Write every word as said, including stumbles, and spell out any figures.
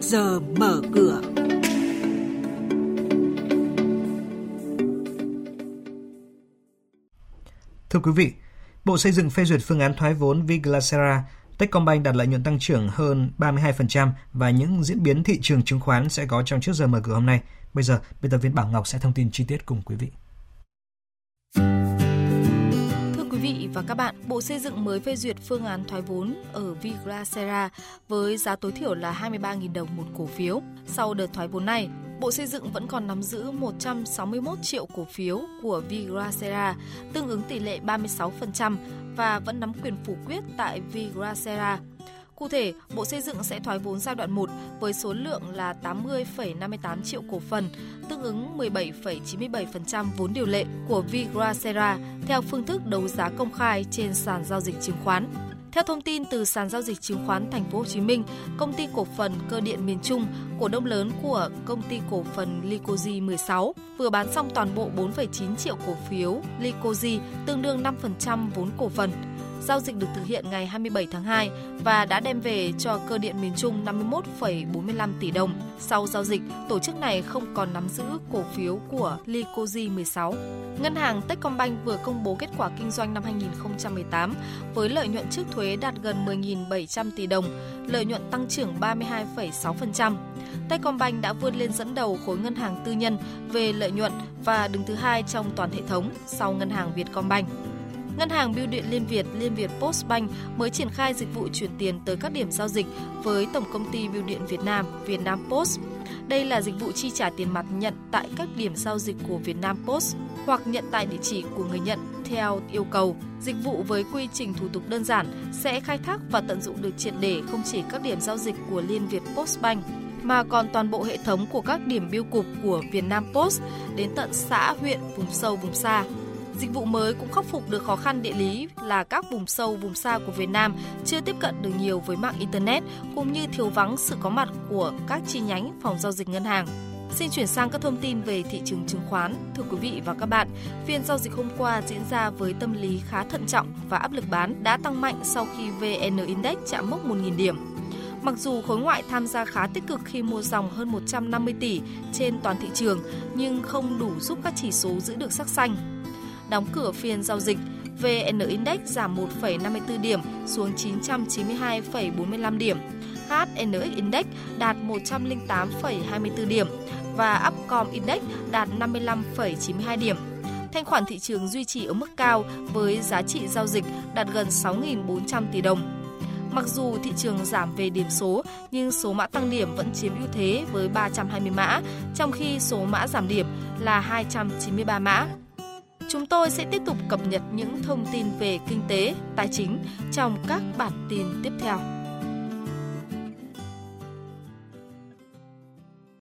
trước giờ mở cửa. Thưa quý vị, Bộ Xây dựng phê duyệt phương án thoái vốn Viglacera, Techcombank đạt lợi nhuận tăng trưởng hơn ba mươi hai phần trăm và những diễn biến thị trường chứng khoán sẽ có trong trước giờ mở cửa hôm nay. Bây giờ, biên tập viên Bảo Ngọc sẽ thông tin chi tiết cùng quý vị. Và các bạn, Bộ Xây dựng mới phê duyệt phương án thoái vốn ở Viglacera với giá tối thiểu là hai mươi ba nghìn đồng một cổ phiếu. Sau đợt thoái vốn này, Bộ Xây dựng vẫn còn nắm giữ một trăm sáu mươi mốt triệu cổ phiếu của Viglacera, tương ứng tỷ lệ ba mươi sáu phần trăm và vẫn nắm quyền phủ quyết tại Viglacera. Cụ thể, Bộ Xây dựng sẽ thoái vốn giai đoạn một với số lượng là tám mươi phẩy năm mươi tám triệu cổ phần, tương ứng mười bảy phẩy chín mươi bảy phần trăm vốn điều lệ của Viglacera theo phương thức đấu giá công khai trên sàn giao dịch chứng khoán. Theo thông tin từ sàn giao dịch chứng khoán Thành phố Hồ Chí Minh, công ty cổ phần Cơ điện miền Trung, cổ đông lớn của công ty cổ phần LICOGI mười sáu, vừa bán xong toàn bộ bốn phẩy chín triệu cổ phiếu LICOGI, tương đương năm phần trăm vốn cổ phần. Giao dịch được thực hiện ngày hai mươi bảy tháng hai và đã đem về cho Cơ điện miền Trung năm mươi mốt phẩy bốn mươi lăm tỷ đồng. Sau giao dịch, tổ chức này không còn nắm giữ cổ phiếu của LICOGI mười sáu. Ngân hàng Techcombank vừa công bố kết quả kinh doanh năm hai nghìn không trăm mười tám với lợi nhuận trước thuế đạt gần mười nghìn bảy trăm tỷ đồng, lợi nhuận tăng trưởng ba mươi hai phẩy sáu phần trăm. Techcombank đã vươn lên dẫn đầu khối ngân hàng tư nhân về lợi nhuận và đứng thứ hai trong toàn hệ thống sau ngân hàng Việtcombank. Ngân hàng Bưu điện Liên Việt, Liên Việt Postbank mới triển khai dịch vụ chuyển tiền tới các điểm giao dịch với Tổng công ty Bưu điện Việt Nam, Việt Nam Post. Đây là dịch vụ chi trả tiền mặt nhận tại các điểm giao dịch của Việt Nam Post hoặc nhận tại địa chỉ của người nhận theo yêu cầu. Dịch vụ với quy trình thủ tục đơn giản sẽ khai thác và tận dụng được triệt để không chỉ các điểm giao dịch của Liên Việt Postbank mà còn toàn bộ hệ thống của các điểm bưu cục của Việt Nam Post đến tận xã, huyện, vùng sâu, vùng xa. Dịch vụ mới cũng khắc phục được khó khăn địa lý là các vùng sâu, vùng xa của Việt Nam chưa tiếp cận được nhiều với mạng Internet cũng như thiếu vắng sự có mặt của các chi nhánh phòng giao dịch ngân hàng. Xin chuyển sang các thông tin về thị trường chứng khoán. Thưa quý vị và các bạn, phiên giao dịch hôm qua diễn ra với tâm lý khá thận trọng và áp lực bán đã tăng mạnh sau khi vê en Index chạm mốc một nghìn điểm. Mặc dù khối ngoại tham gia khá tích cực khi mua dòng hơn một trăm năm mươi tỷ trên toàn thị trường nhưng không đủ giúp các chỉ số giữ được sắc xanh. Đóng cửa phiên giao dịch, vê en Index giảm một phẩy năm mươi tư điểm xuống chín trăm chín mươi hai phẩy bốn mươi lăm điểm, hát en ích Index đạt một trăm lẻ tám phẩy hai mươi tư điểm và Upcom Index đạt năm mươi lăm phẩy chín mươi hai điểm. Thanh khoản thị trường duy trì ở mức cao với giá trị giao dịch đạt gần sáu nghìn bốn trăm tỷ đồng. Mặc dù thị trường giảm về điểm số, nhưng số mã tăng điểm vẫn chiếm ưu thế với ba trăm hai mươi mã, trong khi số mã giảm điểm là hai trăm chín mươi ba mã. Chúng tôi sẽ tiếp tục cập nhật những thông tin về kinh tế, tài chính trong các bản tin tiếp theo.